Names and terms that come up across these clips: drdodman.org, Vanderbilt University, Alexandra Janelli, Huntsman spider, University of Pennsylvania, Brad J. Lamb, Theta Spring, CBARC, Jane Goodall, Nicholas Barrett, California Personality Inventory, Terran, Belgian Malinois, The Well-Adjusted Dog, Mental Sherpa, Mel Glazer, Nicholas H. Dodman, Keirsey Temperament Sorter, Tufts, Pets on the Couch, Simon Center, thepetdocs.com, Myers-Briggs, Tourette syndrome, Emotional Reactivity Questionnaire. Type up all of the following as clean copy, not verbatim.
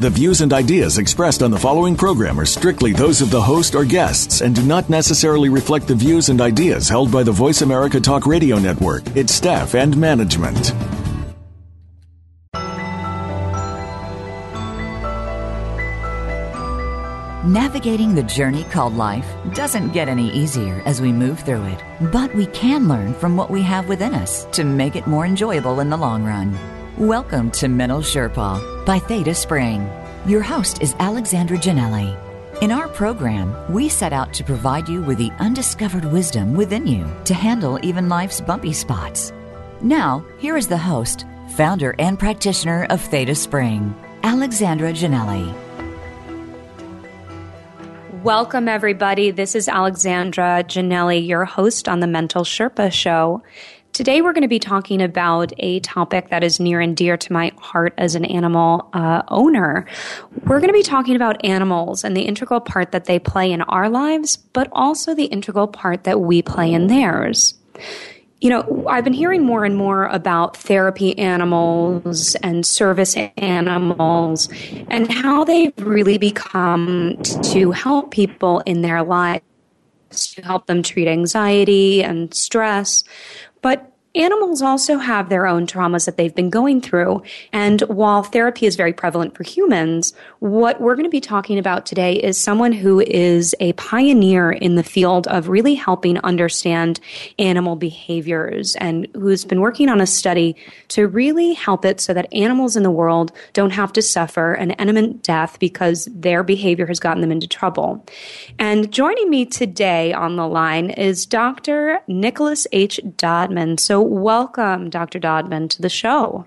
The views and ideas expressed on the following program are strictly those of the host or guests and do not necessarily reflect the views and ideas held by the Voice America Talk Radio Network, its staff, and management. Navigating the journey called life doesn't get any easier as we move through it, but we can learn from what we have within us to make it more enjoyable in the long run. Welcome to Mental Sherpa by Theta Spring. Your host is Alexandra Janelli. In our program, we set out to provide you with the undiscovered wisdom within you to handle even life's bumpy spots. Now, here is the host, founder and practitioner of Theta Spring, Alexandra Janelli. Welcome, everybody. This is Alexandra Janelli, your host on the Mental Sherpa Show. Today, we're going to be talking about a topic that is near and dear to my heart as an animal owner. We're going to be talking about animals and the integral part that they play in our lives, but also the integral part that we play in theirs. You know, I've been hearing more and more about therapy animals and service animals and how they've really become to help people in their lives, to help them treat anxiety and stress. But animals also have their own traumas that they've been going through. And while therapy is very prevalent for humans, what we're going to be talking about today is someone who is a pioneer in the field of really helping understand animal behaviors and who's been working on a study to really help it so that animals in the world don't have to suffer an imminent death because their behavior has gotten them into trouble. And joining me today on the line is Dr. Nicholas H. Dodman. So welcome, Dr. Dodman, to the show.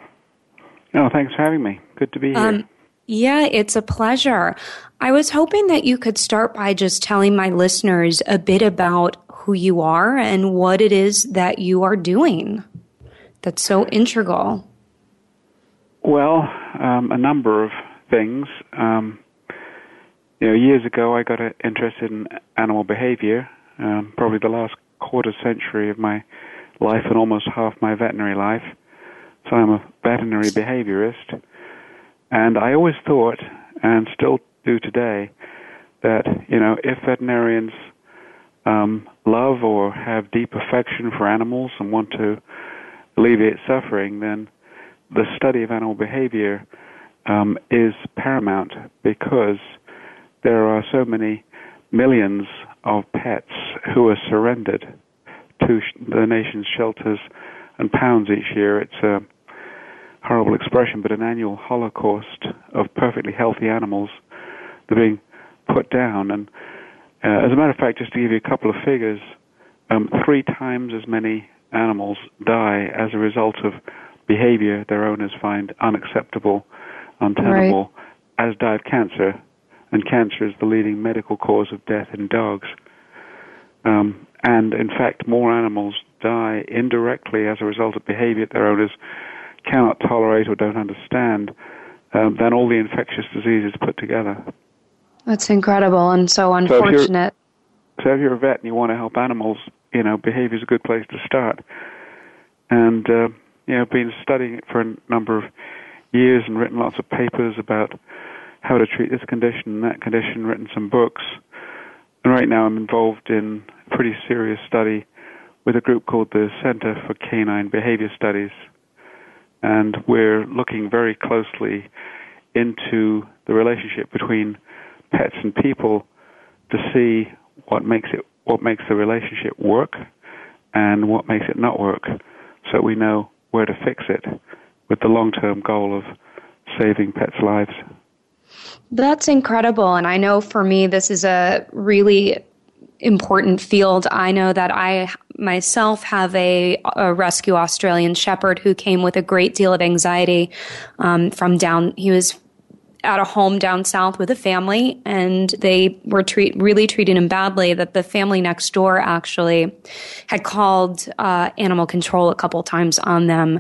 No, thanks for having me. Good to be here. Yeah, it's a pleasure. I was hoping that you could start by just telling my listeners a bit about who you are and what it is that you are doing that's so integral. Well, a number of things. Years ago, I got interested in animal behavior, probably the last quarter century of my life and almost half my veterinary life. So I'm a veterinary behaviorist. And I always thought, and still do today, that, you know, if veterinarians love or have deep affection for animals and want to alleviate suffering, then the study of animal behavior is paramount, because there are so many millions of pets who are surrendered to the nation's shelters and pounds each year. It's a horrible expression, but an annual holocaust of perfectly healthy animals that are being put down. And as a matter of fact, just to give you a couple of figures, 3 times as many animals die as a result of behavior their owners find unacceptable, untenable, right, as die of cancer. And cancer is the leading medical cause of death in dogs. And in fact, more animals die indirectly as a result of behavior their owners cannot tolerate or don't understand than all the infectious diseases put together. That's incredible and so unfortunate. So if you're a vet and you want to help animals, you know, behavior is a good place to start. And, I've been studying it for a number of years and written lots of papers about how to treat this condition and that condition, written some books. And right now I'm involved in a pretty serious study with a group called the Center for Canine Behavior Studies. And we're looking very closely into the relationship between pets and people to see what makes the relationship work and what makes it not work, so we know where to fix it with the long-term goal of saving pets' lives. That's incredible. And I know for me, this is a really important field. I know that I myself have a rescue Australian Shepherd who came with a great deal of anxiety from down. He was at a home down south with a family, and they were really treating him badly, that the family next door actually had called animal control a couple times on them.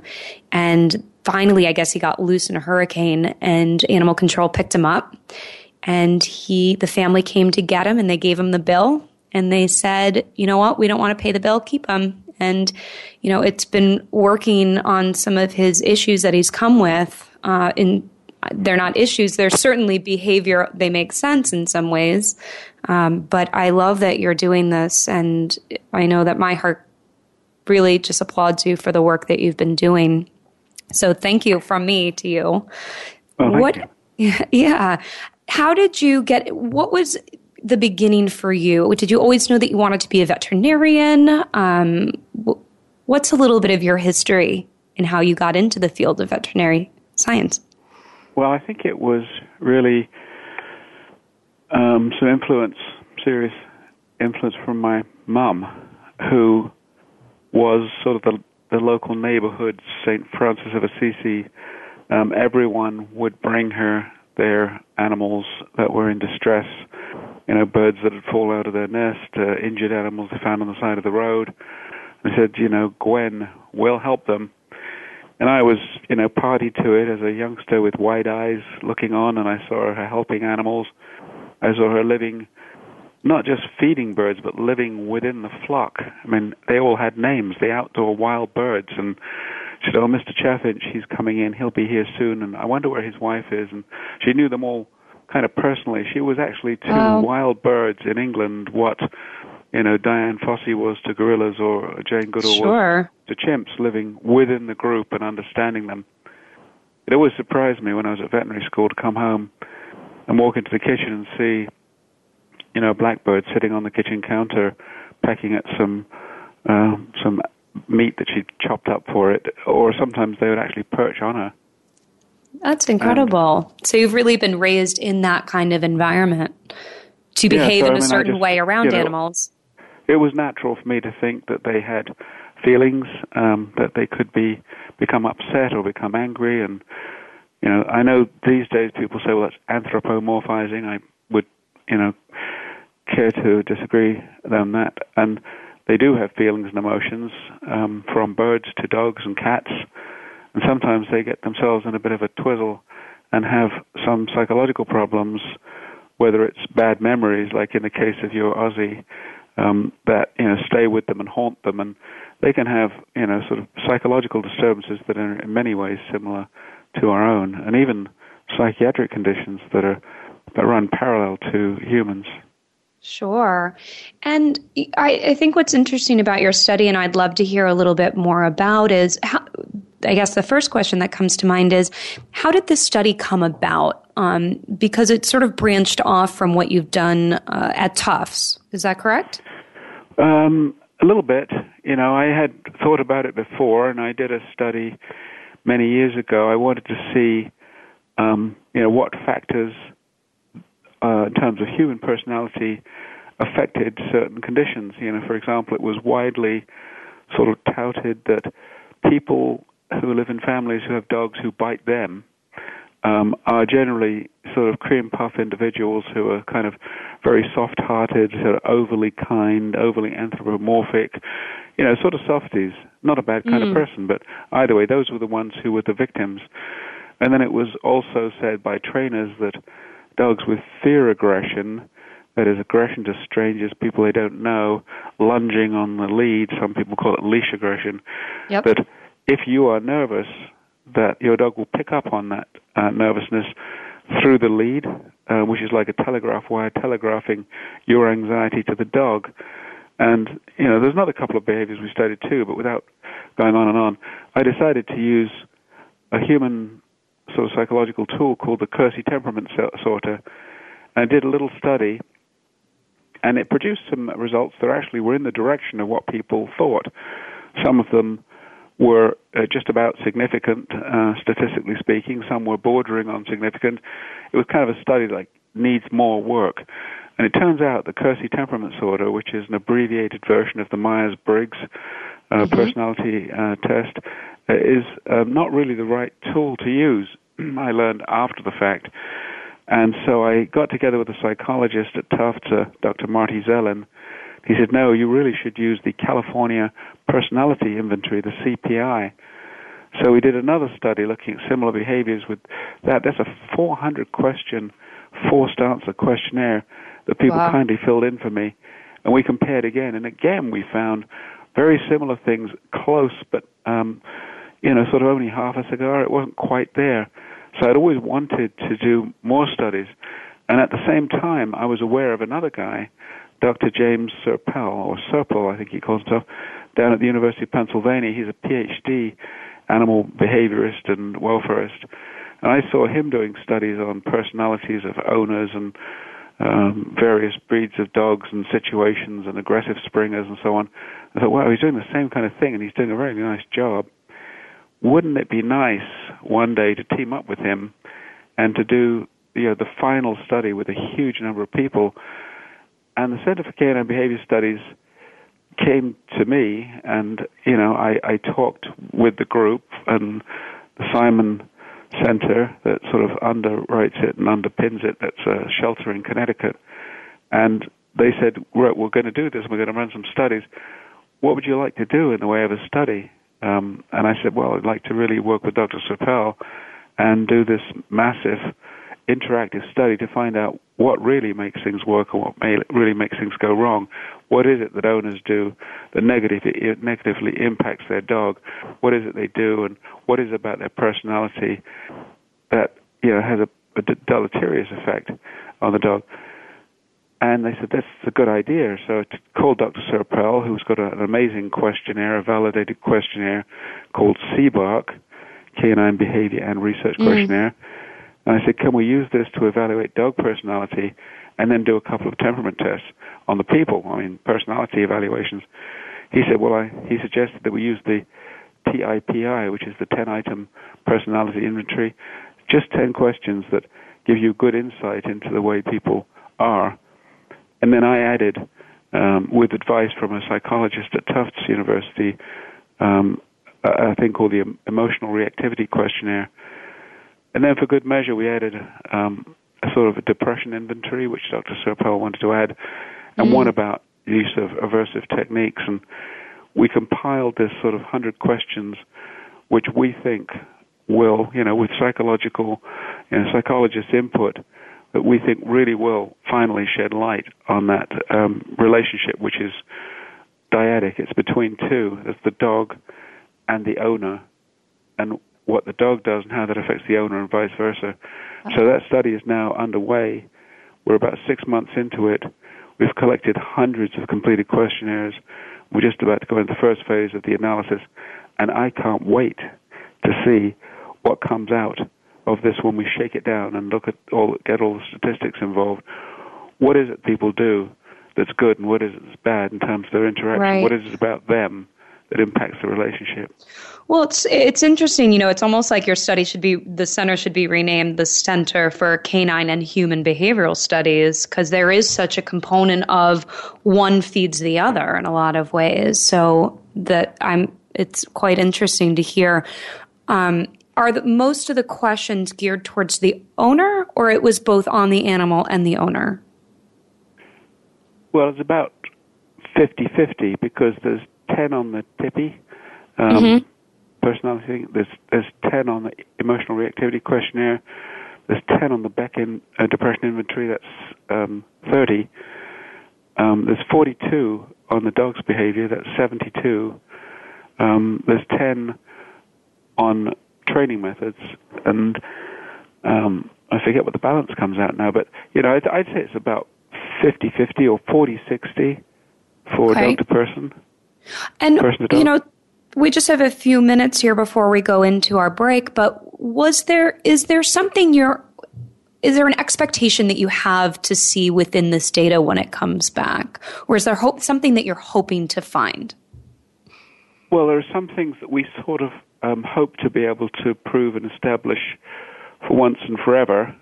And finally, I guess he got loose in a hurricane, and animal control picked him up. And the family came to get him, and they gave him the bill. And they said, you know what, we don't want to pay the bill, keep him. And, you know, it's been working on some of his issues that he's come with. They're not issues. They're certainly behavior. They make sense in some ways. But I love that you're doing this. And I know that my heart really just applauds you for the work that you've been doing. So thank you from me to you. Well, yeah. How did you get, what was the beginning for you? Did you always know that you wanted to be a veterinarian? What's a little bit of your history and how you got into the field of veterinary science? Well, I think it was really some influence, serious influence from my mum, who was sort of the local neighborhood St. Francis of Assisi. Everyone would bring her their animals that were in distress, you know, birds that had fallen out of their nest, injured animals they found on the side of the road. They said, you know, Gwen, we'll help them. And I was, you know, party to it as a youngster with wide eyes looking on, and I saw her helping animals. I saw her living, not just feeding birds, but living within the flock. I mean, they all had names, the outdoor wild birds. And she said, oh, Mr. Chaffinch, he's coming in, he'll be here soon, and I wonder where his wife is. And she knew them all kind of personally. She was actually to wild birds in England what, you know, Diane Fossey was to gorillas, or Jane Goodall was to chimps, living within the group and understanding them. It always surprised me when I was at veterinary school to come home and walk into the kitchen and see, you know, a blackbird sitting on the kitchen counter pecking at some meat that she'd chopped up for it, or sometimes they would actually perch on her. That's incredible. So you've really been raised in that kind of environment to behave in a certain way around animals. It was natural for me to think that they had feelings, that they could become upset or become angry. And, you know, I know these days people say, well, that's anthropomorphizing. I would, you know, care to disagree on that. And they do have feelings and emotions, from birds to dogs and cats. And sometimes they get themselves in a bit of a twizzle and have some psychological problems, whether it's bad memories, like in the case of your Aussie, that, you know, stay with them and haunt them. And they can have, you know, sort of psychological disturbances that are in many ways similar to our own, and even psychiatric conditions that run parallel to humans. Sure. And I think what's interesting about your study, and I'd love to hear a little bit more about, is how, I guess the first question that comes to mind is, how did this study come about? Because it sort of branched off from what you've done at Tufts. Is that correct? A little bit. You know, I had thought about it before, and I did a study many years ago. I wanted to see, you know, what factors in terms of human personality affected certain conditions. You know, for example, it was widely sort of touted that people who live in families who have dogs who bite them are generally sort of cream puff individuals who are kind of very soft-hearted, sort of overly kind, overly anthropomorphic, you know, sort of softies. Not a bad kind of person, but either way, those were the ones who were the victims. And then it was also said by trainers that dogs with fear aggression, that is aggression to strangers, people they don't know, lunging on the lead, some people call it leash aggression, that if you are nervous, that your dog will pick up on that nervousness through the lead, which is like a telegraph wire telegraphing your anxiety to the dog. And, you know, there's another couple of behaviors we studied too, but without going on and on, I decided to use a human sort of psychological tool called the Keirsey Temperament Sorter, and did a little study, and it produced some results that actually were in the direction of what people thought. Some of them were just about significant, statistically speaking. Some were bordering on significant. It was kind of a study like needs more work. And it turns out the Keirsey Temperament Sorter, which is an abbreviated version of the Myers-Briggs personality test, is not really the right tool to use. I learned after the fact And so I got together with a psychologist at Tufts, Dr. Marty Zelen. He said, no, you really should use the California Personality Inventory, the CPI. So we did another study looking at similar behaviors with that. That's a 400-question, forced-answer questionnaire that people kindly filled in for me. And we compared again. And again, we found very similar things, close, but, sort of only half a cigar. It wasn't quite there. So I'd always wanted to do more studies. And at the same time, I was aware of another guy, Dr. James Serpell, or Serpell, I think he calls himself, down at the University of Pennsylvania. He's a PhD animal behaviorist and welfarist. And I saw him doing studies on personalities of owners and various breeds of dogs and situations and aggressive springers and so on. I thought, wow, he's doing the same kind of thing, and he's doing a very nice job. Wouldn't it be nice one day to team up with him and to do the final study with a huge number of people? And the Center for Canine Behavior Studies came to me, and I talked with the group and the Simon Center that sort of underwrites it and underpins it. That's a shelter in Connecticut, and they said, right, we're going to do this. We're going to run some studies. What would you like to do in the way of a study? And I said, well, I'd like to really work with Dr. Serpell and do this massive interactive study to find out what really makes things work and what really makes things go wrong. What is it that owners do that negatively impacts their dog? What is it they do, and what is it about their personality that has a deleterious effect on the dog? And they said, that's a good idea. So I called Dr. Serpell, who's got an amazing questionnaire, a validated questionnaire called CBARC, Canine Behavior and Research Questionnaire. And I said, can we use this to evaluate dog personality and then do a couple of temperament tests on the people? I mean, personality evaluations. He said, he suggested that we use the TIPI, which is the 10-item personality inventory, just 10 questions that give you good insight into the way people are. And then I added, with advice from a psychologist at Tufts University, a thing called the Emotional Reactivity Questionnaire. And then for good measure, we added a sort of a depression inventory, which Dr. Serpell wanted to add, and one about the use of aversive techniques. And we compiled this sort of 100 questions, which we think will, with psychologist input, that we think really will finally shed light on that relationship, which is dyadic. It's between two. It's the dog and the owner, and what the dog does and how that affects the owner and vice versa. So that study is now underway. We're about 6 months into it. We've collected hundreds of completed questionnaires. We're just about to go into the first phase of the analysis, and I can't wait to see what comes out of this when we shake it down and look at get all the statistics involved. What is it people do that's good, and what is it that's bad in terms of their interaction? Right. What is it about them that impacts the relationship? Well, it's interesting. It's almost like your study should be, the center should be renamed the Center for Canine and Human Behavioral Studies, because there is such a component of one feeds the other in a lot of ways. So that it's quite interesting to hear. Are most of the questions geared towards the owner, or it was both on the animal and the owner? Well, it's about 50-50, because there's 10 on the TIPI personality. There's 10 on the emotional reactivity questionnaire. There's 10 on the Beck-in depression inventory. That's 30. There's 42 on the dog's behavior. That's 72. There's 10 on training methods, and I forget what the balance comes out now, but I'd say it's about 50-50 or 40-60 for dog to person. And person to dog. We just have a few minutes here before we go into our break, but is there an expectation that you have to see within this data when it comes back, or is there something that you're hoping to find? Well, there are some things that we sort of hope to be able to prove and establish for once and forever.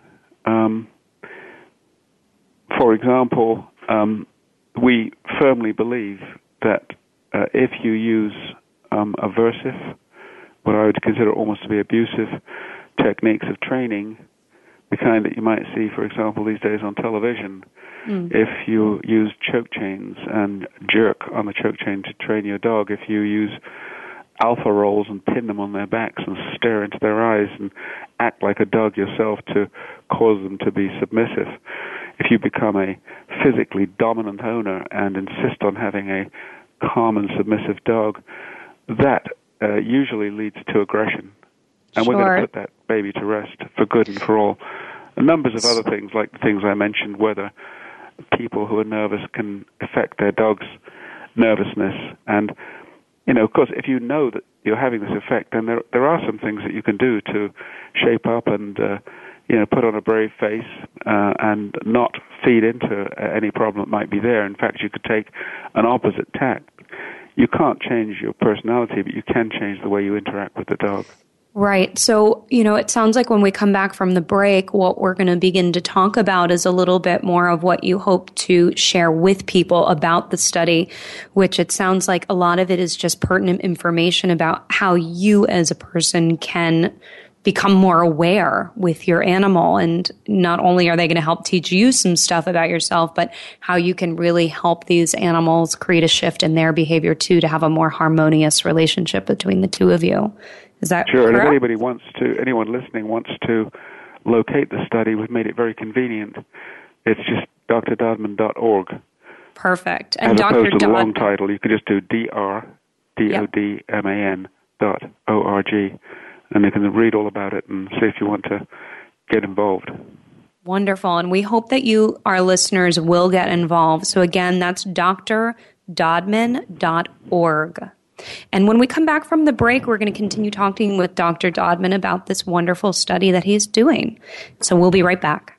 For example, we firmly believe that if you use aversive, what I would consider almost to be abusive, techniques of training, the kind that you might see, for example, these days on television. If you use choke chains and jerk on the choke chain to train your dog, if you use alpha rolls and pin them on their backs and stare into their eyes and act like a dog yourself to cause them to be submissive, if you become a physically dominant owner and insist on having a calm and submissive dog, that usually leads to aggression. And we're going to put that baby to rest for good and for all. And numbers of other things, like the things I mentioned, whether people who are nervous can affect their dog's nervousness. And, you know, of course, if you know that you're having this effect, then there are some things that you can do to shape up and, you know, put on a brave face and not feed into any problem that might be there. In fact, you could take an opposite tack. You can't change your personality, but you can change the way you interact with the dog. Right. So, you know, it sounds like when we come back from the break, what we're going to begin to talk about is a little bit more of what you hope to share with people about the study, which it sounds like a lot of it is just pertinent information about how you as a person can become more aware with your animal. And not only are they going to help teach you some stuff about yourself, but how you can really help these animals create a shift in their behavior too, to have a more harmonious relationship between the two of you. Is that correct? Sure, and if anybody wants to, anyone listening wants to locate the study, we've made it very convenient. It's just drdodman.org. Perfect. And as opposed to the long title, you can just do drdodman.org, and you can read all about it and see if you want to get involved. Wonderful, and we hope that you, our listeners, will get involved. So again, that's drdodman.org. And when we come back from the break, we're going to continue talking with Dr. Dodman about this wonderful study that he's doing. So we'll be right back.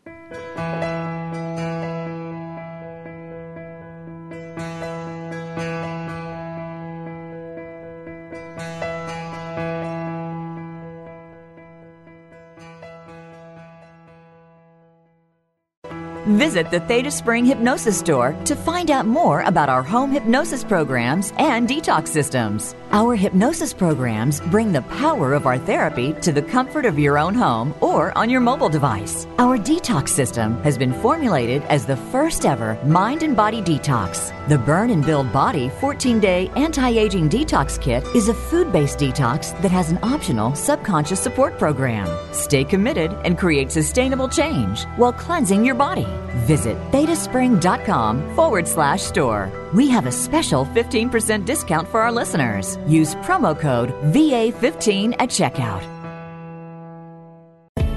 Visit the Theta Spring Hypnosis Store to find out more about our home hypnosis programs and detox systems. Our hypnosis programs bring the power of our therapy to the comfort of your own home or on your mobile device. Our detox system has been formulated as the first ever mind and body detox. The Burn and Build Body 14-day anti-aging detox kit is a food-based detox that has an optional subconscious support program. Stay committed and create sustainable change while cleansing your body. Visit thetaspring.com/store. We have a special 15% discount for our listeners. Use promo code VA15 at checkout.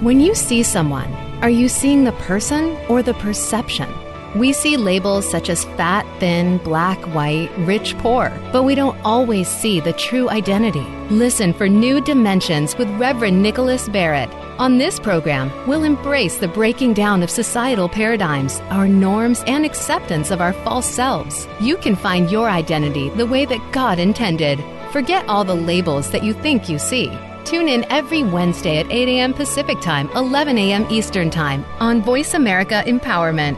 When you see someone, are you seeing the person or the perception? We see labels such as fat, thin, black, white, rich, poor, but we don't always see the true identity. Listen for New Dimensions with Reverend Nicholas Barrett. On this program, we'll embrace the breaking down of societal paradigms, our norms, and acceptance of our false selves. You can find your identity the way that God intended. Forget all the labels that you think you see. Tune in every Wednesday at 8 a.m. Pacific Time, 11 a.m. Eastern Time on Voice America Empowerment.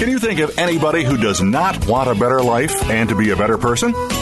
Can you think of anybody who does not want a better life and to be a better person?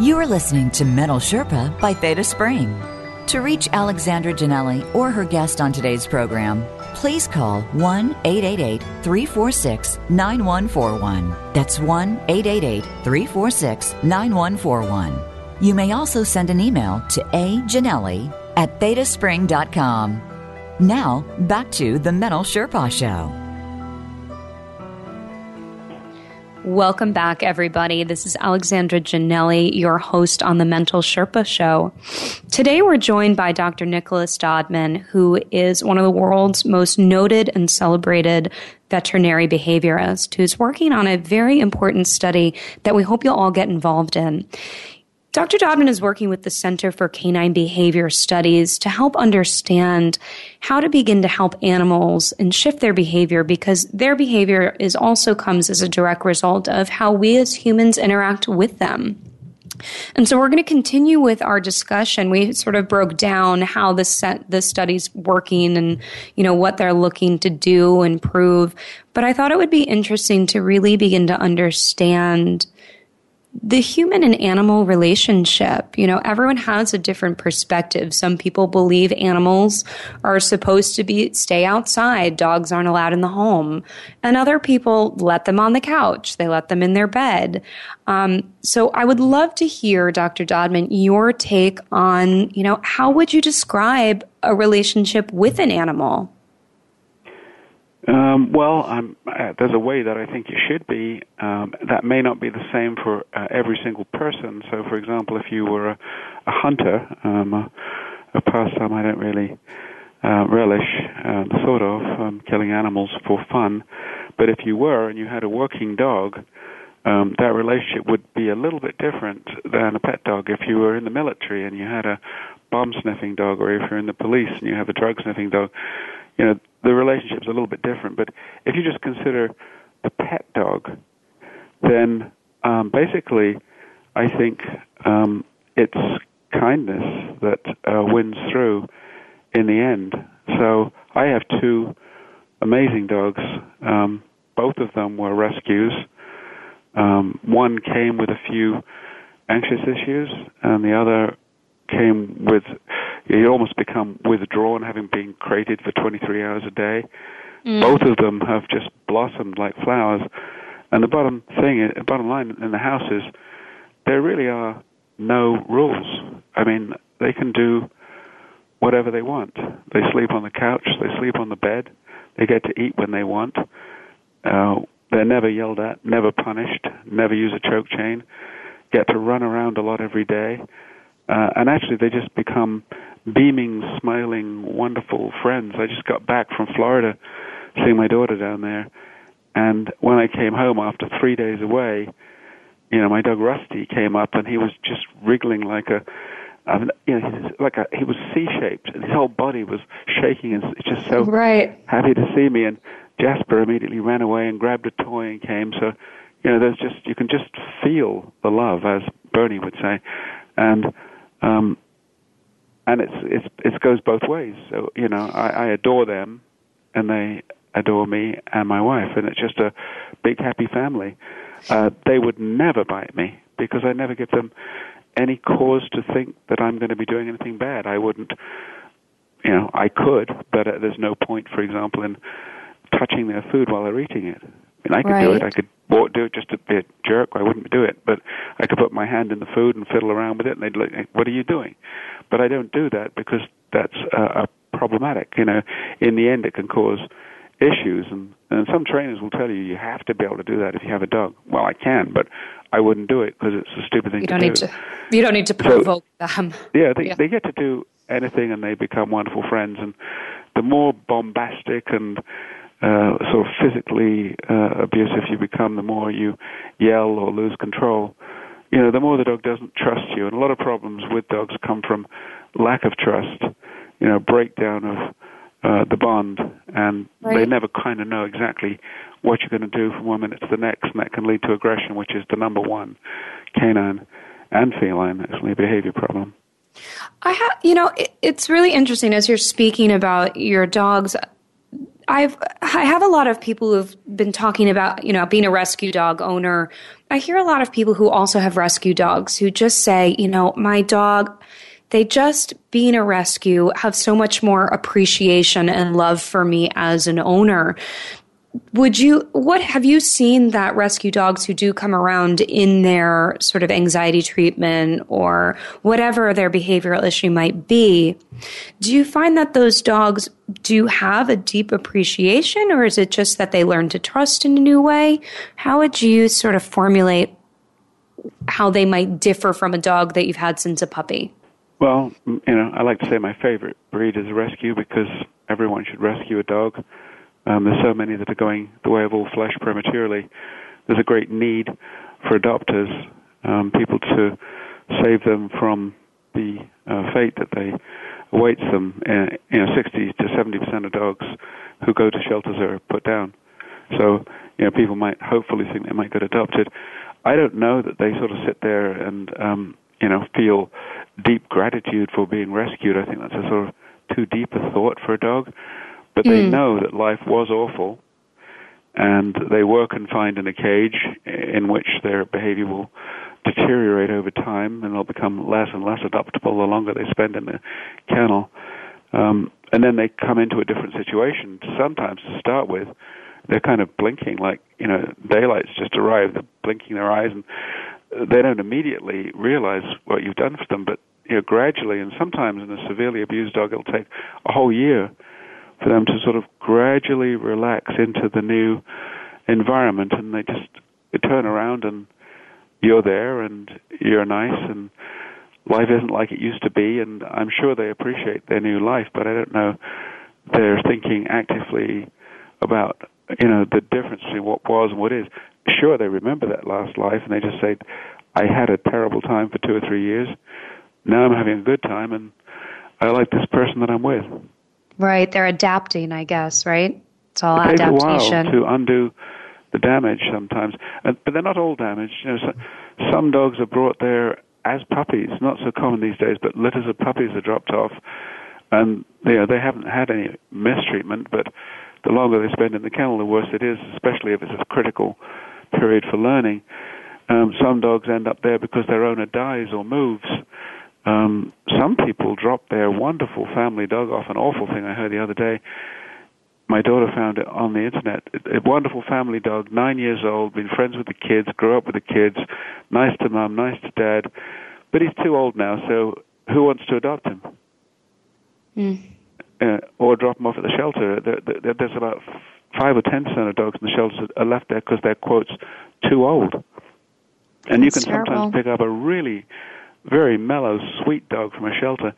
You are listening to Mental Sherpa by Theta Spring. To reach Alexandra Janelli or her guest on today's program, please call 1-888-346-9141. That's 1-888-346-9141. You may also send an email to ajanelli@thetaspring.com. Now, back to the Mental Sherpa Show. Welcome back, everybody. This is Alexandra Janelli, your host on the Mental Sherpa Show. Today, we're joined by Dr. Nicholas Dodman, who is one of the world's most noted and celebrated veterinary behaviorists, who's working on a very important study that we hope you'll all get involved in. Dr. Dodman is working with the Center for Canine Behavior Studies to help understand how to begin to help animals and shift their behavior, because their behavior is also comes as a direct result of how we as humans interact with them. And so we're going to continue with our discussion. We sort of broke down how the study's working and, you know, what they're looking to do and prove. But I thought it would be interesting to really begin to understand the human and animal relationship. You know, everyone has a different perspective. Some people believe animals are supposed to stay outside. Dogs aren't allowed in the home. And other people let them on the couch. They let them in their bed. So I would love to hear, Dr. Dodman, your take on, you know, how would you describe a relationship with an animal? There's a way that I think you should be. That may not be the same for every single person. So, for example, if you were a hunter, a pastime I don't really relish, killing animals for fun. But if you were and you had a working dog, that relationship would be a little bit different than a pet dog. If you were in the military and you had a bomb-sniffing dog, or if you're in the police and you have a drug-sniffing dog, you know, the relationship's a little bit different. But if you just consider the pet dog, then basically I think it's kindness that wins through in the end. So I have two amazing dogs. Both of them were rescues. One came with a few anxious issues, and the other came with, you almost become withdrawn, having been crated for 23 hours a day. Mm. Both of them have just blossomed like flowers. And the bottom line in the house is there really are no rules. I mean, they can do whatever they want. They sleep on the couch. They sleep on the bed. They get to eat when they want. They're never yelled at, never punished, never use a choke chain, get to run around a lot every day. And actually, they just become beaming, smiling, wonderful friends. I just got back from Florida, seeing my daughter down there. And when I came home after 3 days away, you know, my dog Rusty came up, and he was just wriggling he was C-shaped. His whole body was shaking, and just so happy to see me. And Jasper immediately ran away and grabbed a toy and came. So, you know, there's just, you can just feel the love, as Bernie would say. And it goes both ways. So, you know, I adore them, and they adore me and my wife, and it's just a big happy family. They would never bite me because I never give them any cause to think that I'm going to be doing anything bad. I wouldn't, you know, I could, but there's no point, for example, in touching their food while they're eating it. I mean, I could do it. I could do it just to be a jerk. I wouldn't do it. But I could put my hand in the food and fiddle around with it, and they'd look, what are you doing? But I don't do that because that's problematic. You know, in the end, it can cause issues. And some trainers will tell you, you have to be able to do that if you have a dog. Well, I can, but I wouldn't do it because it's a stupid thing to do. You don't need to provoke them. Yeah, they get to do anything, and they become wonderful friends. And the more bombastic and sort of physically abusive you become, the more you yell or lose control, you know, the more the dog doesn't trust you. And a lot of problems with dogs come from lack of trust, you know, breakdown of the bond, and they never kind of know exactly what you're going to do from one minute to the next, and that can lead to aggression, which is the number one canine and feline behavior problem. It's really interesting as you're speaking about your dogs. I have a lot of people who've been talking about, you know, being a rescue dog owner. I hear a lot of people who also have rescue dogs who just say, you know, my dog, they just, being a rescue, have so much more appreciation and love for me as an owner. What have you seen that rescue dogs who do come around in their sort of anxiety treatment or whatever their behavioral issue might be, do you find that those dogs do have a deep appreciation, or is it just that they learn to trust in a new way? How would you sort of formulate how they might differ from a dog that you've had since a puppy? Well, you know, I like to say my favorite breed is rescue because everyone should rescue a dog. There's so many that are going the way of all flesh prematurely. There's a great need for adopters, people to save them from the fate that they awaits them. 60 to 70% of dogs who go to shelters are put down. So, people might hopefully think they might get adopted. I don't know that they sort of sit there and, feel deep gratitude for being rescued. I think that's a sort of too deep a thought for a dog. But they know that life was awful, and they were confined in a cage in which their behavior will deteriorate over time, and they'll become less and less adoptable the longer they spend in the kennel. And then they come into a different situation. Sometimes to start with, they're kind of blinking, like, daylight's just arrived. They're blinking their eyes, and they don't immediately realize what you've done for them. But, gradually, and sometimes in a severely abused dog, it'll take a whole year for them to sort of gradually relax into the new environment, and they just turn around and you're there and you're nice and life isn't like it used to be, and I'm sure they appreciate their new life, but I don't know they're thinking actively about, the difference between what was and what is. Sure, they remember that last life and they just say, I had a terrible time for 2 or 3 years. Now I'm having a good time and I like this person that I'm with. Right, they're adapting, I guess, right? It's all adaptation. It takes a while to undo the damage sometimes. But they're not all damaged. Some dogs are brought there as puppies. Not so common these days, but litters of puppies are dropped off. And, they haven't had any mistreatment, but the longer they spend in the kennel, the worse it is, especially if it's a critical period for learning. Some dogs end up there because their owner dies or moves. Some people drop their wonderful family dog off. An awful thing I heard the other day. My daughter found it on the internet. A wonderful family dog, 9 years old, been friends with the kids, grew up with the kids, nice to mom, nice to dad, but he's too old now, so who wants to adopt him? Or drop him off at the shelter. There's about 5 or 10% of dogs in the shelters that are left there because they're, quotes, too old. And that's, you can terrible. Sometimes pick up a really very mellow, sweet dog from a shelter.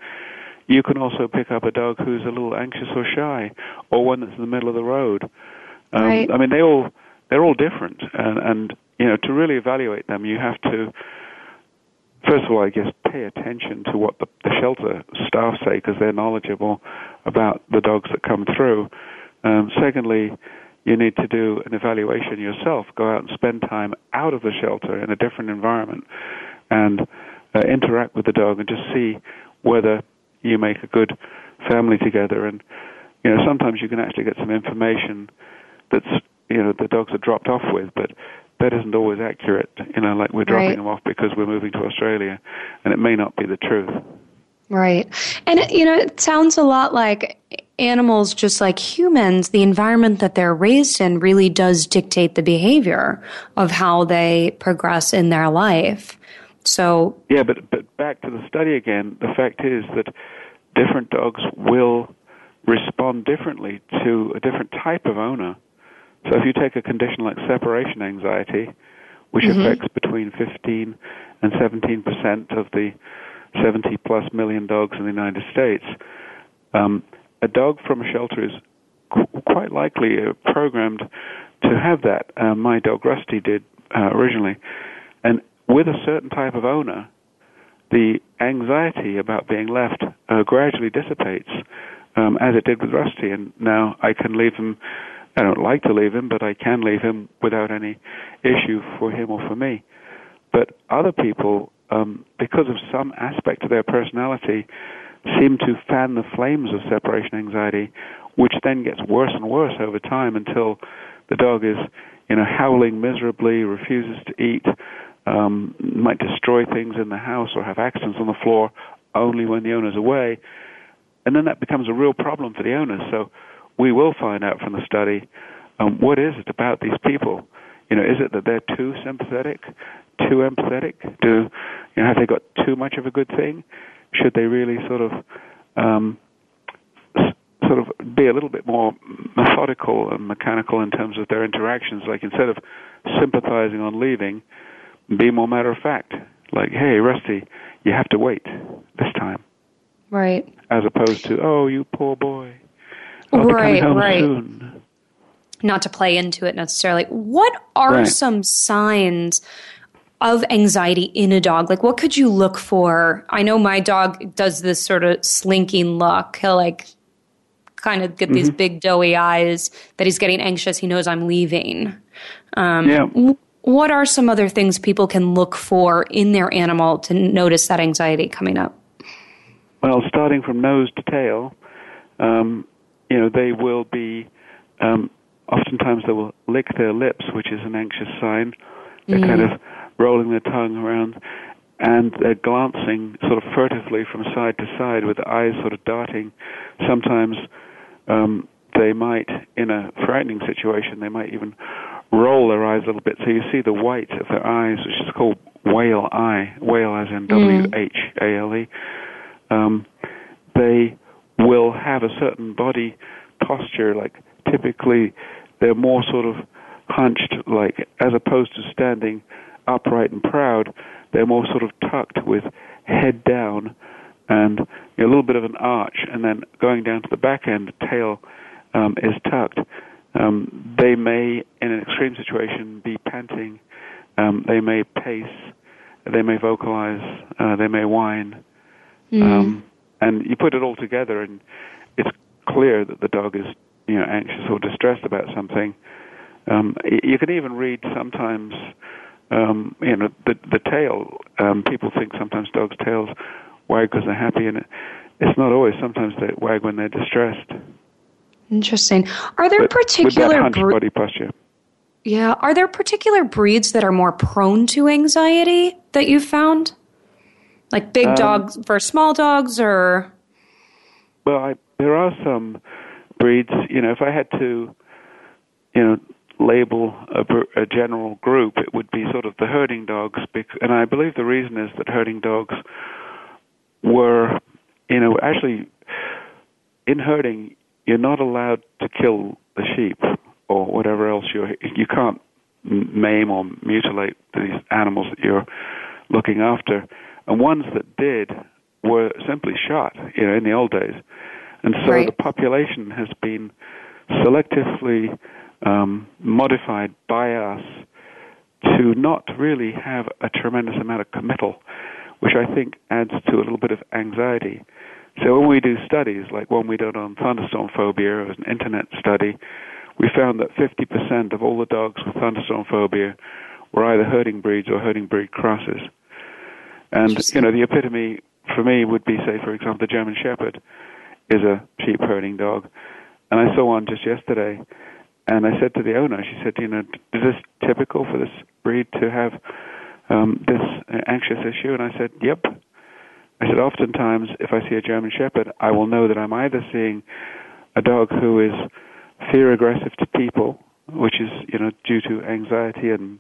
You can also pick up a dog who's a little anxious or shy, or one that's in the middle of the road. Right. I mean, they're all different, and to really evaluate them, you have to, first of all, I guess, pay attention to what the shelter staff say, because they're knowledgeable about the dogs that come through. Secondly, you need to do an evaluation yourself. Go out and spend time out of the shelter in a different environment, and interact with the dog and just see whether you make a good family together. And sometimes you can actually get some information that's the dogs are dropped off with, but that isn't always accurate. Like we're dropping them off because we're moving to Australia, and it may not be the truth. Right, and it sounds a lot like animals, just like humans. The environment that they're raised in really does dictate the behavior of how they progress in their life. So yeah, but back to the study again, the fact is that different dogs will respond differently to a different type of owner. So if you take a condition like separation anxiety, which affects between 15 and 17% of the 70-plus million dogs in the United States, a dog from a shelter is quite likely programmed to have that. My dog Rusty did originally. And with a certain type of owner, the anxiety about being left gradually dissipates, as it did with Rusty. And now I can leave him. I don't like to leave him, but I can leave him without any issue for him or for me. But other people, because of some aspect of their personality, seem to fan the flames of separation anxiety, which then gets worse and worse over time until the dog is, howling miserably, refuses to eat, might destroy things in the house or have accidents on the floor only when the owner's away. And then that becomes a real problem for the owners. So we will find out from the study, what is it about these people? Is it that they're too sympathetic, too empathetic? Have they got too much of a good thing? Should they really sort of be a little bit more methodical and mechanical in terms of their interactions? Like, instead of sympathizing on leaving, be more matter-of-fact, like, hey, Rusty, you have to wait this time. Right. As opposed to, oh, you poor boy. I'll be coming home soon. Not to play into it necessarily. What are some signs of anxiety in a dog? Like, what could you look for? I know my dog does this sort of slinking look. He'll like kind of get these big doughy eyes that he's getting anxious. He knows I'm leaving. What are some other things people can look for in their animal to notice that anxiety coming up? Well, starting from nose to tail, they will be, oftentimes they will lick their lips, which is an anxious sign. They're kind of rolling their tongue around, and they're glancing sort of furtively from side to side with the eyes sort of darting. Sometimes they might, in a frightening situation, they might even roll their eyes a little bit. So you see the white of their eyes, which is called whale eye, whale as in W-H-A-L-E. They will have a certain body posture, like typically they're more sort of hunched, like as opposed to standing upright and proud, they're more sort of tucked with head down and a little bit of an arch, and then going down to the back end, the tail is tucked. They may, in an extreme situation, be panting. They may pace. They may vocalize. They may whine. And you put it all together, and it's clear that the dog is, anxious or distressed about something. You can even read sometimes, the tail. People think sometimes dogs' tails wag because they're happy, and it's not always. Sometimes they wag when they're distressed. Interesting. Are there particular body posture? Yeah. Are there particular breeds that are more prone to anxiety that you've found, like big dogs versus small dogs, or? Well, there are some breeds. If I had to, label a general group, it would be sort of the herding dogs, and I believe the reason is that herding dogs were, actually in herding you're not allowed to kill the sheep or whatever else you can't maim or mutilate these animals that you're looking after, and ones that did were simply shot, in the old days, and so right. The population has been selectively modified by us to not really have a tremendous amount of committal, which I think adds to a little bit of anxiety. So when we do studies, like one we did on thunderstorm phobia, it was an internet study, we found that 50% of all the dogs with thunderstorm phobia were either herding breeds or herding breed crosses. And, the epitome for me would be, say, for example, the German Shepherd is a sheep herding dog. And I saw one just yesterday, and I said to the owner, she said, is this typical for this breed to have this anxious issue? And I said, yep. I said, oftentimes, if I see a German Shepherd, I will know that I'm either seeing a dog who is fear-aggressive to people, which is, due to anxiety and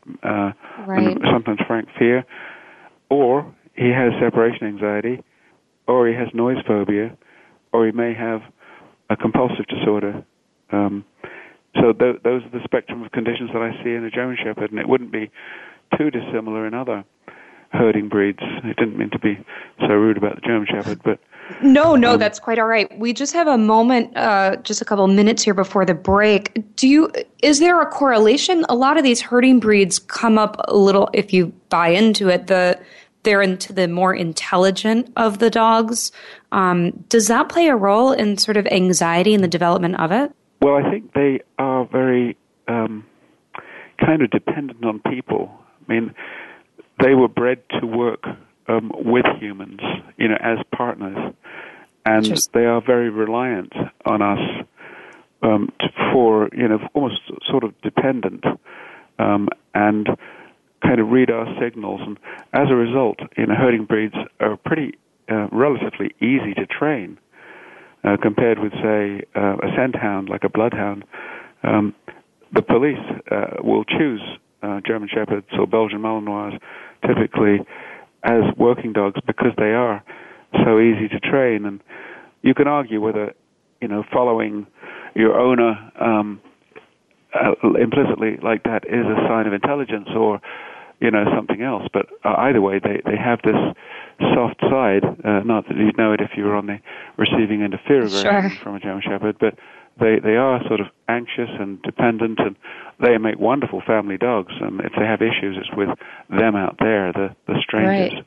sometimes frank fear, or he has separation anxiety, or he has noise phobia, or he may have a compulsive disorder. So those are the spectrum of conditions that I see in a German Shepherd, and it wouldn't be too dissimilar in other herding breeds. I didn't mean to be so rude about the German Shepherd, but no, that's quite all right. We just have a moment, just a couple minutes here before the break. Is there a correlation? A lot of these herding breeds come up a little, if you buy into it, they're into the more intelligent of the dogs. Does that play a role in sort of anxiety and the development of it? Well, I think they are very kind of dependent on people. I mean, they were bred to work with humans, as partners, and they are very reliant on us almost sort of dependent and kind of read our signals. And as a result, herding breeds are pretty relatively easy to train. Compared with, say, a scent hound, like a bloodhound, the police will choose German Shepherds or Belgian Malinois typically as working dogs because they are so easy to train. And you can argue whether, following your owner implicitly like that is a sign of intelligence or, something else. But either way, they have this soft side. Not that you'd know it if you were on the receiving end of fear aversion from a German Shepherd, but they are sort of anxious and dependent, and they make wonderful family dogs. And if they have issues, it's with them out there, the strangers. Right.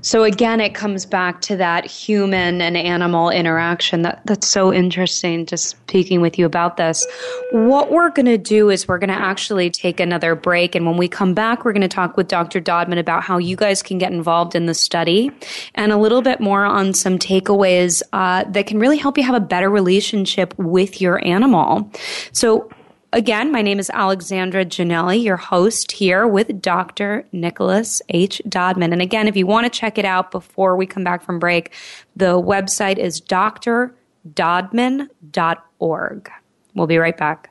So again, it comes back to that human and animal interaction. That's so interesting, just speaking with you about this. What we're going to do is we're going to actually take another break. And when we come back, we're going to talk with Dr. Dodman about how you guys can get involved in the study and a little bit more on some takeaways that can really help you have a better relationship with your animal. So again, my name is Alexandra Janelli, your host here with Dr. Nicholas H. Dodman. And again, if you want to check it out before we come back from break, the website is drdodman.org. We'll be right back.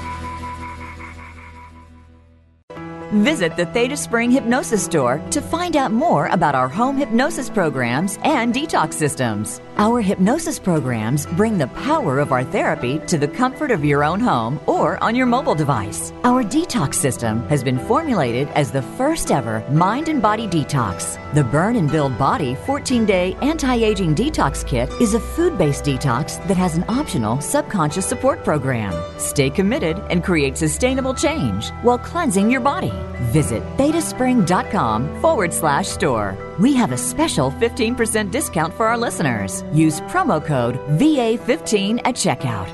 Visit the Theta Spring Hypnosis Store to find out more about our home hypnosis programs and detox systems. Our hypnosis programs bring the power of our therapy to the comfort of your own home or on your mobile device. Our detox system has been formulated as the first ever mind and body detox. The Burn and Build Body 14-Day Anti-Aging Detox Kit is a food-based detox that has an optional subconscious support program. Stay committed and create sustainable change while cleansing your body. Visit thetaspring.com/store. We have a special 15% discount for our listeners. Use promo code VA15 at checkout.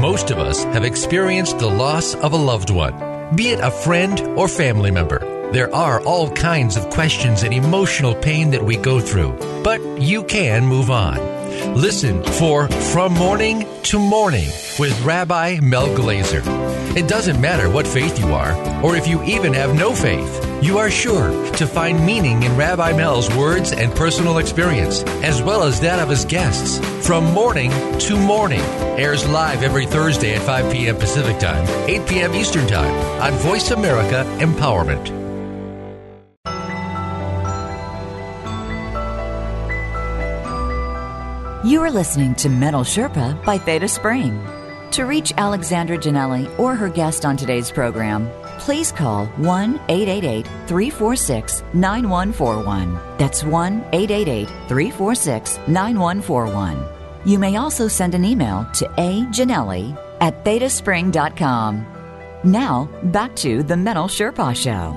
Most of us have experienced the loss of a loved one, be it a friend or family member. There are all kinds of questions and emotional pain that we go through, but you can move on. Listen for From Morning to Morning with Rabbi Mel Glazer. It doesn't matter what faith you are, or if you even have no faith, you are sure to find meaning in Rabbi Mel's words and personal experience, as well as that of his guests. From Morning to Morning airs live every Thursday at 5 p.m. Pacific Time, 8 p.m. Eastern Time on Voice America Empowerment. You are listening to Mental Sherpa by Theta Spring. To reach Alexandra Janelli or her guest on today's program, please call 1-888-346-9141. That's 1-888-346-9141. You may also send an email to ajanelli@thetaspring.com. Now, back to the Mental Sherpa Show.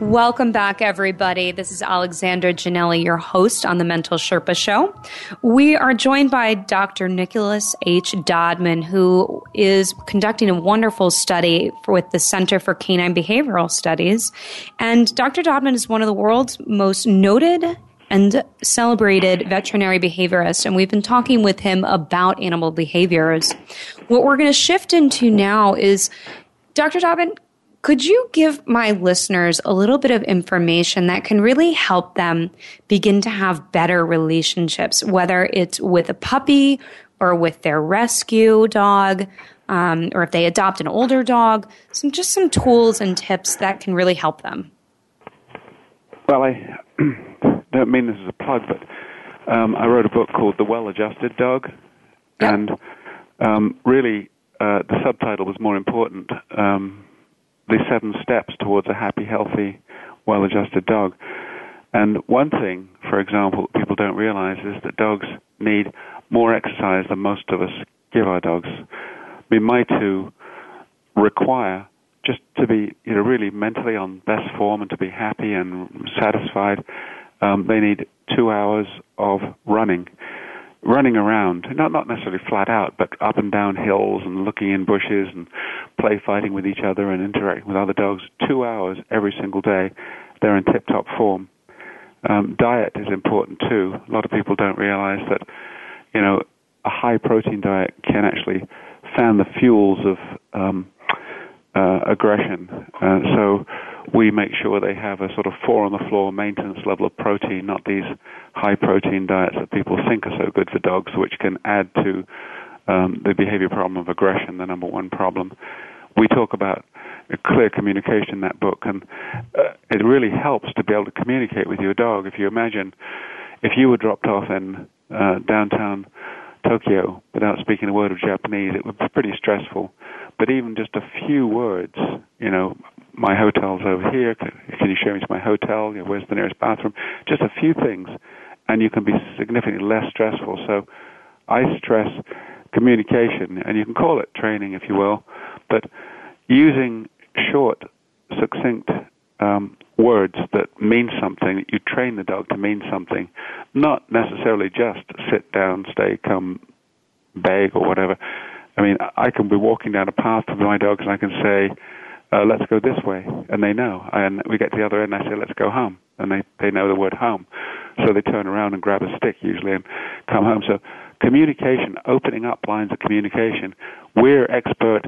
Welcome back, everybody. This is Alexandra Janelli, your host on the Mental Sherpa Show. We are joined by Dr. Nicholas H. Dodman, who is conducting a wonderful study with the Center for Canine Behavioral Studies. And Dr. Dodman is one of the world's most noted and celebrated veterinary behaviorist, and we've been talking with him about animal behaviors. What we're going to shift into now is, Dr. Dodman, could you give my listeners a little bit of information that can really help them begin to have better relationships, whether it's with a puppy or with their rescue dog, or if they adopt an older dog, some tools and tips that can really help them? Well, I don't mean this as a plug, but I wrote a book called The Well-Adjusted Dog, and really the subtitle was more important, the 7 steps towards a happy, healthy, well-adjusted dog. And one thing, for example, that people don't realize is that dogs need more exercise than most of us give our dogs. I mean, my 2 require just to be, really mentally on best form and to be happy and satisfied. They need 2 hours of running. running around, not necessarily flat out, but up and down hills and looking in bushes and play fighting with each other and interacting with other dogs 2 hours every single day. They're in tip-top form. Diet is important too. A lot of people don't realize that, you know, a high-protein diet can actually fan the fuels of aggression. So we make sure they have a sort of four-on-the-floor maintenance level of protein, not these high-protein diets that people think are so good for dogs, which can add to the behavior problem of aggression, the number one problem. We talk about clear communication in that book, and it really helps to be able to communicate with your dog. If you imagine if you were dropped off in downtown Tokyo without speaking a word of Japanese, it would be pretty stressful. But even just a few words, you know, my hotel's over here, can you show me to my hotel, you know, where's the nearest bathroom, just a few things, and you can be significantly less stressful. So I stress communication, and you can call it training if you will, but using short, succinct words that mean something, that you train the dog to mean something, not necessarily just sit down, stay, come, beg, or whatever. I mean, I can be walking down a path with my dogs and I can say, let's go this way, and they know. And we get to the other end and I say, let's go home, and they know the word home. So they turn around and grab a stick usually and come home. So communication, opening up lines of communication. We're expert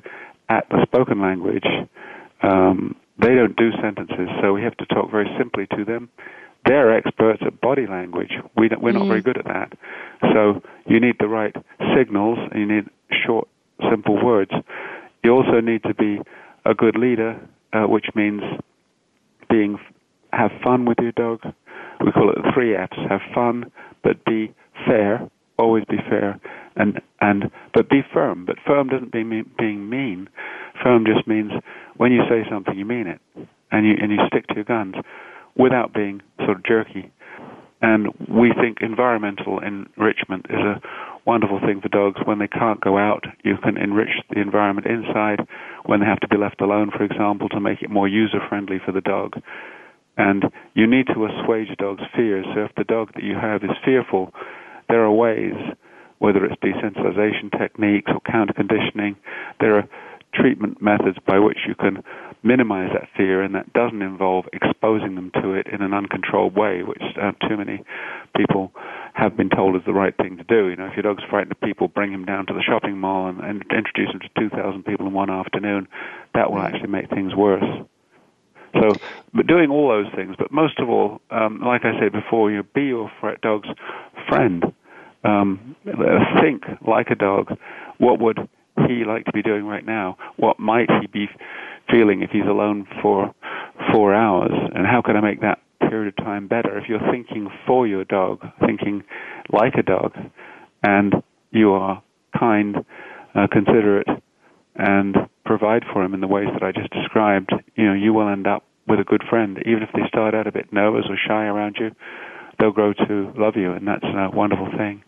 at the spoken language. They don't do sentences, so we have to talk very simply to them. They're experts at body language. We're not very good at that. So you need the right signals, and you need short, simple words. You also need to be a good leader, which means have fun with your dog. We call it the three F's. Have fun, but be fair. Always be fair, but be firm. But firm doesn't mean being mean. Firm just means when you say something, you mean it, and you stick to your guns without being sort of jerky. And we think environmental enrichment is a wonderful thing for dogs. When they can't go out, you can enrich the environment inside. When they have to be left alone, for example, to make it more user-friendly for the dog. And you need to assuage a dog's fears. So if the dog that you have is fearful, there are ways, whether it's desensitization techniques or counter-conditioning, there are treatment methods by which you can minimize that fear, and that doesn't involve exposing them to it in an uncontrolled way, which too many people have been told is the right thing to do. You know, if your dog's frightened of people, bring him down to the shopping mall and introduce him to 2,000 people in one afternoon. That will actually make things worse. So, but doing all those things, but most of all, like I said before, you be your dog's friend. Think like a dog. What would he like to be doing right now? What might he be feeling if he's alone for 4 hours? And how can I make that period of time better? If you're thinking for your dog, thinking like a dog, and you are kind, considerate, and provide for him in the ways that I just described, you know, you will end up with a good friend. Even if they start out a bit nervous or shy around you, they'll grow to love you, and that's a wonderful thing.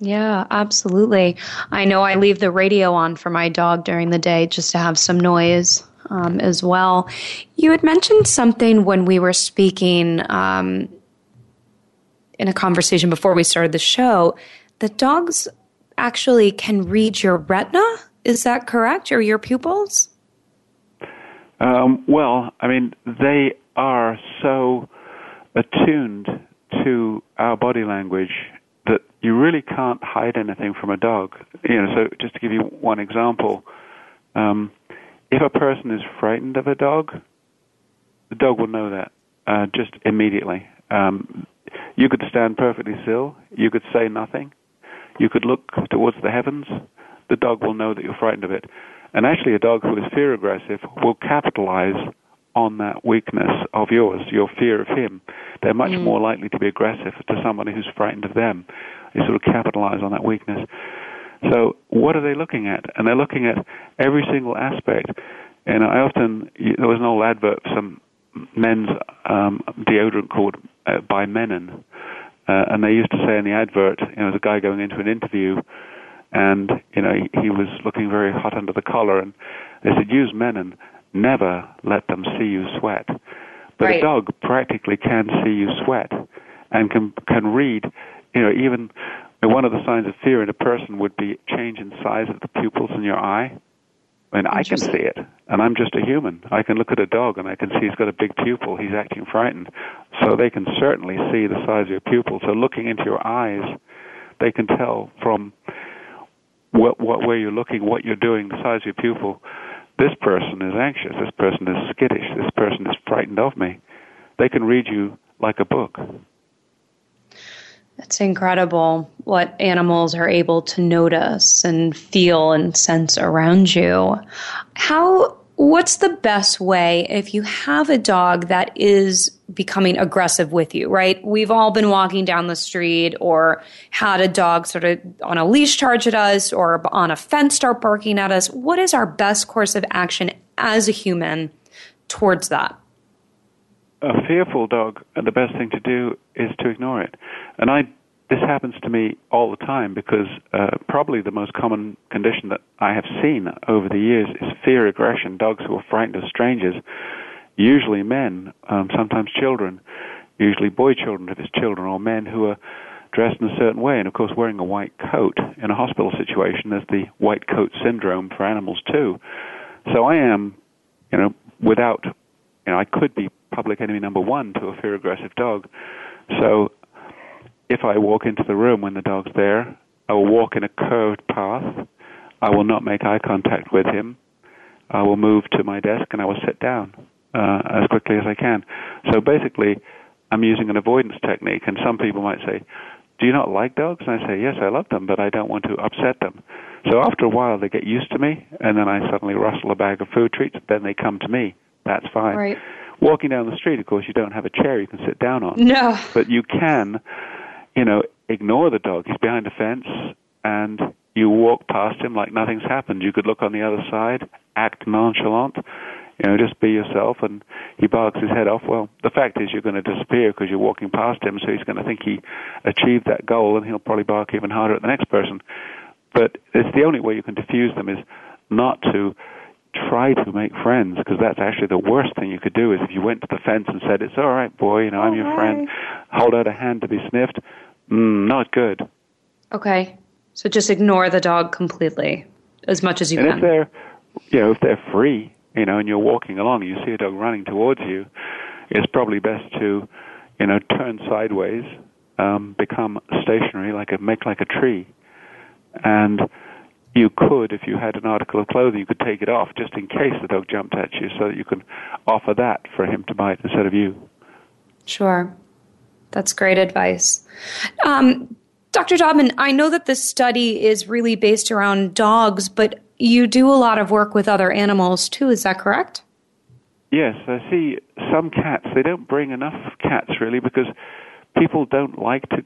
Yeah, absolutely. I know I leave the radio on for my dog during the day just to have some noise as well. You had mentioned something when we were speaking in a conversation before we started the show, that dogs actually can read your retina. Is that correct, or your pupils? Well, I mean, they are so attuned to our body language that you really can't hide anything from a dog. You know, so just to give you one example, if a person is frightened of a dog, the dog will know that just immediately. You could stand perfectly still. You could say nothing. You could look towards the heavens. The dog will know that you're frightened of it. And actually, a dog who is fear-aggressive will capitalize on that weakness of yours, your fear of him. They're much more likely to be aggressive to somebody who's frightened of them. They sort of capitalize on that weakness. So what are they looking at? And they're looking at every single aspect. And there was an old advert for some men's deodorant called By Menon. And they used to say in the advert, you know, there's a guy going into an interview, and, you know, he was looking very hot under the collar. And they said, use Menon, never let them see you sweat. But right. A dog practically can see you sweat and can read, you know, even And one of the signs of fear in a person would be change in size of the pupils in your eye. And I can see it, and I'm just a human. I can look at a dog, and I can see he's got a big pupil. He's acting frightened. So they can certainly see the size of your pupil. So looking into your eyes, they can tell from where you're looking, what you're doing, the size of your pupil. This person is anxious. This person is skittish. This person is frightened of me. They can read you like a book. It's incredible what animals are able to notice and feel and sense around you. What's the best way if you have a dog that is becoming aggressive with you, right? We've all been walking down the street or had a dog sort of on a leash charge at us or on a fence start barking at us. What is our best course of action as a human towards that? A fearful dog, the best thing to do is to ignore it. And this happens to me all the time because probably the most common condition that I have seen over the years is fear aggression, dogs who are frightened of strangers, usually men, sometimes children, usually boy children if it's children, or men who are dressed in a certain way. And, of course, wearing a white coat in a hospital situation, there's the white coat syndrome for animals too. So I am, I could be public enemy number one to a fear-aggressive dog. So if I walk into the room when the dog's there, I will walk in a curved path. I will not make eye contact with him. I will move to my desk and I will sit down as quickly as I can. So basically, I'm using an avoidance technique. And some people might say, do you not like dogs? And I say, yes, I love them, but I don't want to upset them. So after a while, they get used to me, and then I suddenly rustle a bag of food treats. Then they come to me. That's fine. Right. Walking down the street, of course, you don't have a chair you can sit down on. No. But you can, ignore the dog. He's behind a fence, and you walk past him like nothing's happened. You could look on the other side, act nonchalant, just be yourself, and he barks his head off. Well, the fact is you're going to disappear because you're walking past him, so he's going to think he achieved that goal, and he'll probably bark even harder at the next person. But it's the only way you can diffuse them is not to try to make friends, because that's actually the worst thing you could do is if you went to the fence and said, it's all right, boy, I'm your friend, hold out a hand to be sniffed, not good. Okay. So just ignore the dog completely as much as you can. And if they're free, and you're walking along and you see a dog running towards you, it's probably best to, turn sideways, become stationary, make a tree. And you could, if you had an article of clothing, you could take it off just in case the dog jumped at you so that you can offer that for him to bite instead of you. Sure. That's great advice. Dr. Dodman, I know that this study is really based around dogs, but you do a lot of work with other animals too. Is that correct? Yes. I see some cats. They don't bring enough cats really because people don't like to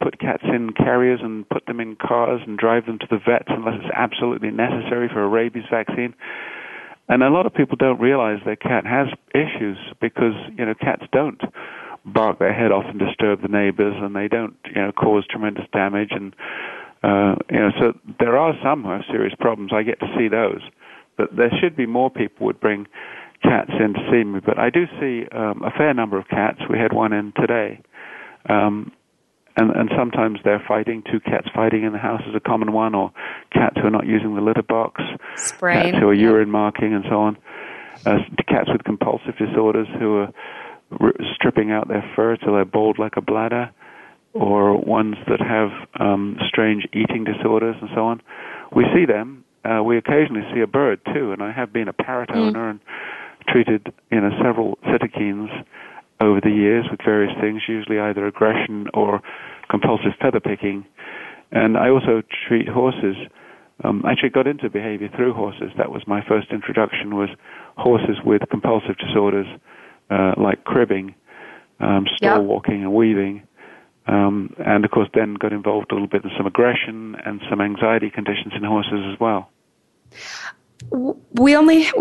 put cats in carriers and put them in cars and drive them to the vets unless it's absolutely necessary for a rabies vaccine. And a lot of people don't realize their cat has issues because, cats don't bark their head off and disturb the neighbors and they don't, cause tremendous damage. And, so there are some who have serious problems. I get to see those. But there should be more people who would bring cats in to see me. But I do see a fair number of cats. We had one in today. And sometimes they're fighting. Two cats fighting in the house is a common one, or cats who are not using the litter box, cats who are urine marking and so on, cats with compulsive disorders who are stripping out their fur till they're bald like a bladder, or ones that have strange eating disorders and so on. We see them. We occasionally see a bird, too, and I have been a parrot owner and treated several citochines over the years with various things, usually either aggression or compulsive feather picking. And I also treat horses. I actually got into behavior through horses. That was my first introduction, was horses with compulsive disorders like cribbing, stall walking and weaving. And, of course, then got involved a little bit in some aggression and some anxiety conditions in horses as well. We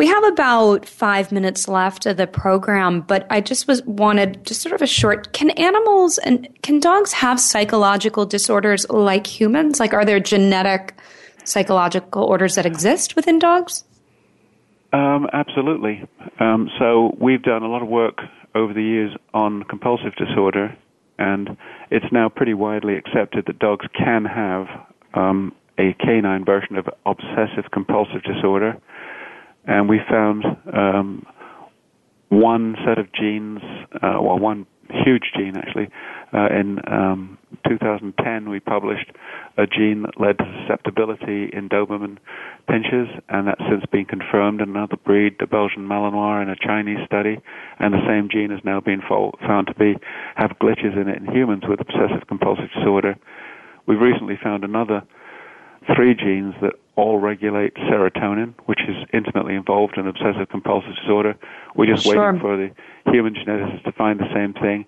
have about 5 minutes left of the program, but I just wanted just sort of a short. Can animals and can dogs have psychological disorders like humans? Like, are there genetic psychological orders that exist within dogs? Absolutely. So we've done a lot of work over the years on compulsive disorder And it's now pretty widely accepted that dogs can have a canine version of obsessive-compulsive disorder. And we found one set of genes, or one huge gene, actually. In 2010, we published a gene that led to susceptibility in Doberman pinschers, and that's since been confirmed in another breed, the Belgian Malinois, in a Chinese study. And the same gene has now been found to have glitches in it in humans with obsessive-compulsive disorder. We've recently found another three genes that all regulate serotonin, which is intimately involved in obsessive-compulsive disorder. We're just waiting for the human geneticists to find the same thing.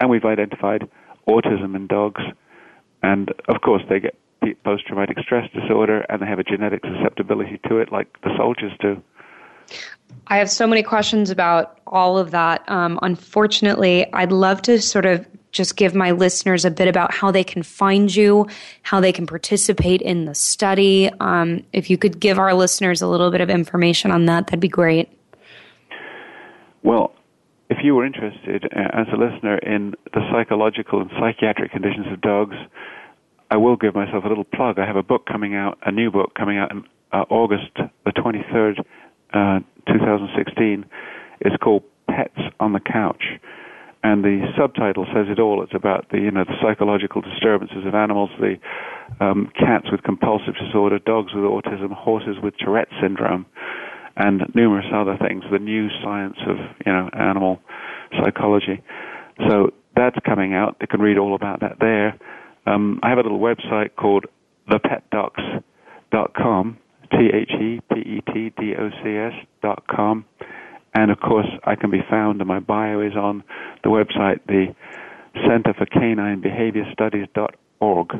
And we've identified autism in dogs. And, of course, they get post-traumatic stress disorder, and they have a genetic susceptibility to it like the soldiers do. I have so many questions about all of that. Unfortunately, I'd love to sort of just give my listeners a bit about how they can find you, how they can participate in the study. If you could give our listeners a little bit of information on that, that'd be great. Well, if you were interested as a listener in the psychological and psychiatric conditions of dogs, I will give myself a little plug. I have a new book coming out in August the 23rd, 2016. It's called Pets on the Couch. And the subtitle says it all. It's about the psychological disturbances of animals, the cats with compulsive disorder, dogs with autism, horses with Tourette syndrome, and numerous other things, the new science of animal psychology. So that's coming out. You can read all about that there. I have a little website called thepetdocs.com, thepetdocs.com. And, of course, I can be found, and my bio is on the website, the Center for Canine Behavior Studies.org.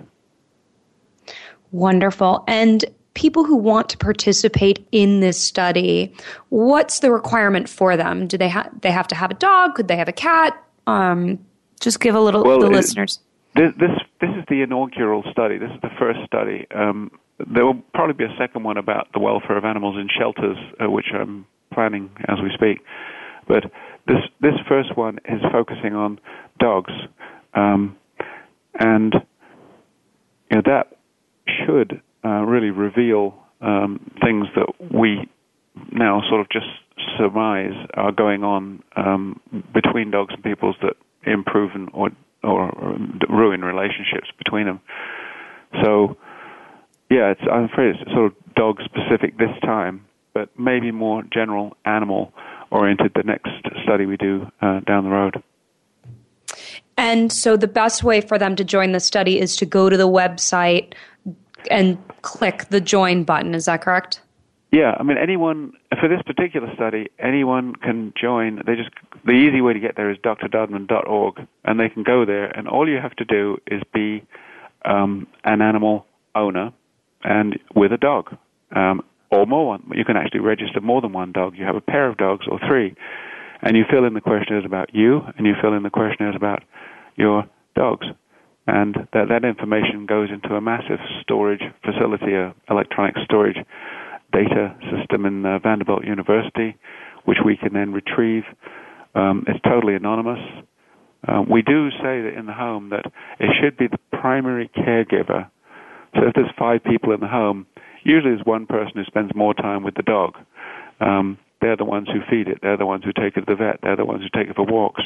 Wonderful. And people who want to participate in this study, what's the requirement for them? Do they have to have a dog? Could they have a cat? Just give a little to the listeners. This is the inaugural study. This is the first study. There will probably be a second one about the welfare of animals in shelters, which I'm planning as we speak, but this first one is focusing on dogs, and that should really reveal things that we now sort of just surmise are going on between dogs and peoples that improve or ruin relationships between them. So, I'm afraid it's sort of dog specific this time, but maybe more general animal-oriented the next study we do down the road. And so the best way for them to join the study is to go to the website and click the join button. Is that correct? Yeah. I mean, for this particular study, anyone can join. The easy way to get there is drdodman.org, and they can go there. And all you have to do is be an animal owner and with a dog. Or more. You can actually register more than one dog. You have a pair of dogs or three, and you fill in the questionnaires about you, and you fill in the questionnaires about your dogs. And that information goes into a massive storage facility, an electronic storage data system in Vanderbilt University, which we can then retrieve. It's totally anonymous. We do say that in the home that it should be the primary caregiver. So if there's 5 people in the home, usually there's one person who spends more time with the dog. They're the ones who feed it. They're the ones who take it to the vet. They're the ones who take it for walks.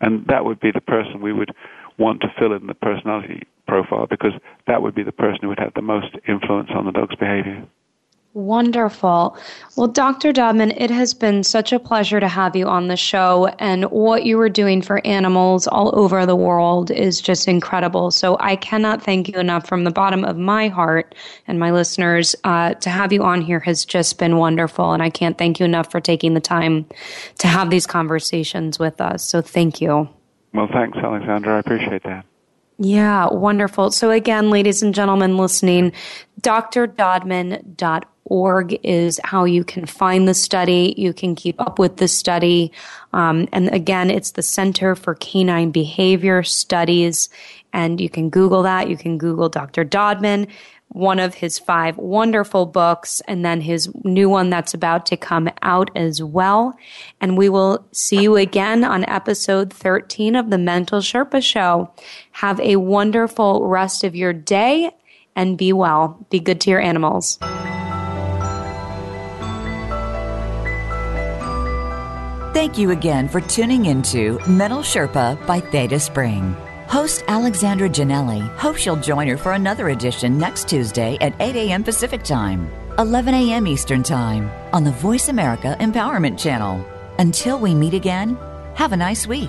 And that would be the person we would want to fill in the personality profile, because that would be the person who would have the most influence on the dog's behavior. Wonderful. Well, Dr. Dodman, it has been such a pleasure to have you on the show, and what you are doing for animals all over the world is just incredible. So I cannot thank you enough from the bottom of my heart, and my listeners. To have you on here has just been wonderful, and I can't thank you enough for taking the time to have these conversations with us. So thank you. Well, thanks, Alexandra. I appreciate that. Yeah, wonderful. So again, ladies and gentlemen listening, drdodman.org is how you can find the study. You can keep up with the study. And again, it's the Center for Canine Behavior Studies. And you can Google that. You can Google Dr. Dodman. one of his 5 wonderful books, and then his new one that's about to come out as well. And we will see you again on episode 13 of the Mental Sherpa Show. Have a wonderful rest of your day and be well. Be good to your animals. Thank you again for tuning into Mental Sherpa by Theta Spring. Host Alexandra Janelli hopes you'll join her for another edition next Tuesday at 8 a.m. Pacific Time, 11 a.m. Eastern Time on the Voice America Empowerment Channel. Until we meet again, have a nice week.